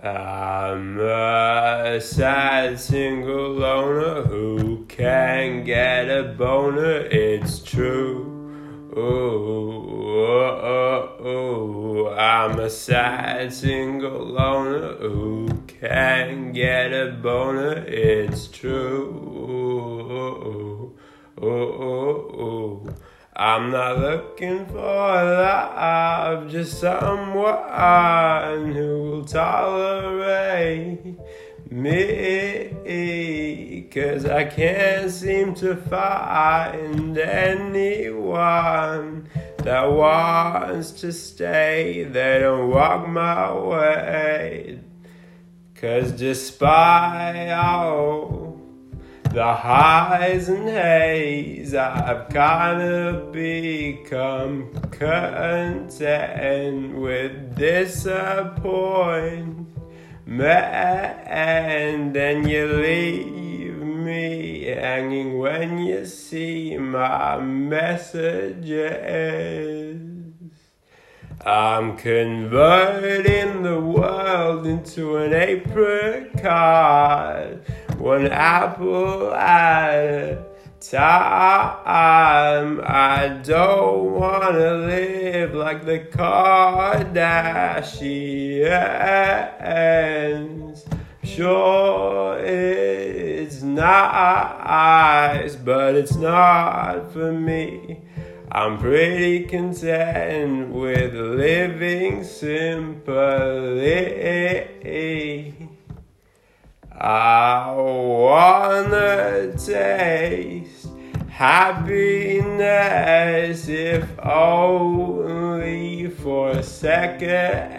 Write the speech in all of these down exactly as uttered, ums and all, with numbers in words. I'm a sad single loner who can get a boner, it's true. Ooh, oh, oh, oh. I'm a sad single loner who can get a boner, it's true. Ooh, oh, oh, oh. I'm not looking for love, just someone who will tolerate me, 'cause I can't seem to find anyone that wants to stay. They don't walk my way, 'cause despite all the highs and haze, I've kinda become content with disappointment, and then you leave me hanging when you see my messages. I'm converting the world into an apricot, one apple at a time. I don't wanna live like the Kardashians. Sure, it's nice, but it's not for me. I'm pretty content with living simply. I wanna taste happiness, if only for a second,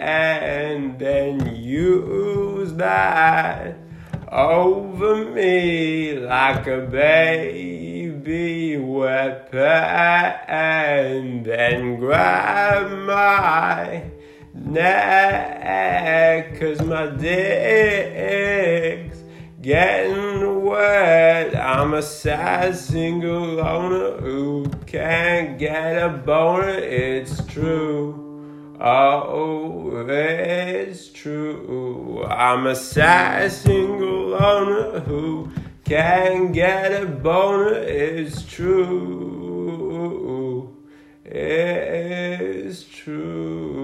and then use that over me like a baby weapon, and then grab my neck, 'cause my dick's getting wet. I'm a sad single loner who can't get a boner, it's true. Oh, it's true. I'm a sad single loner who can't get a boner, it's true. It's true.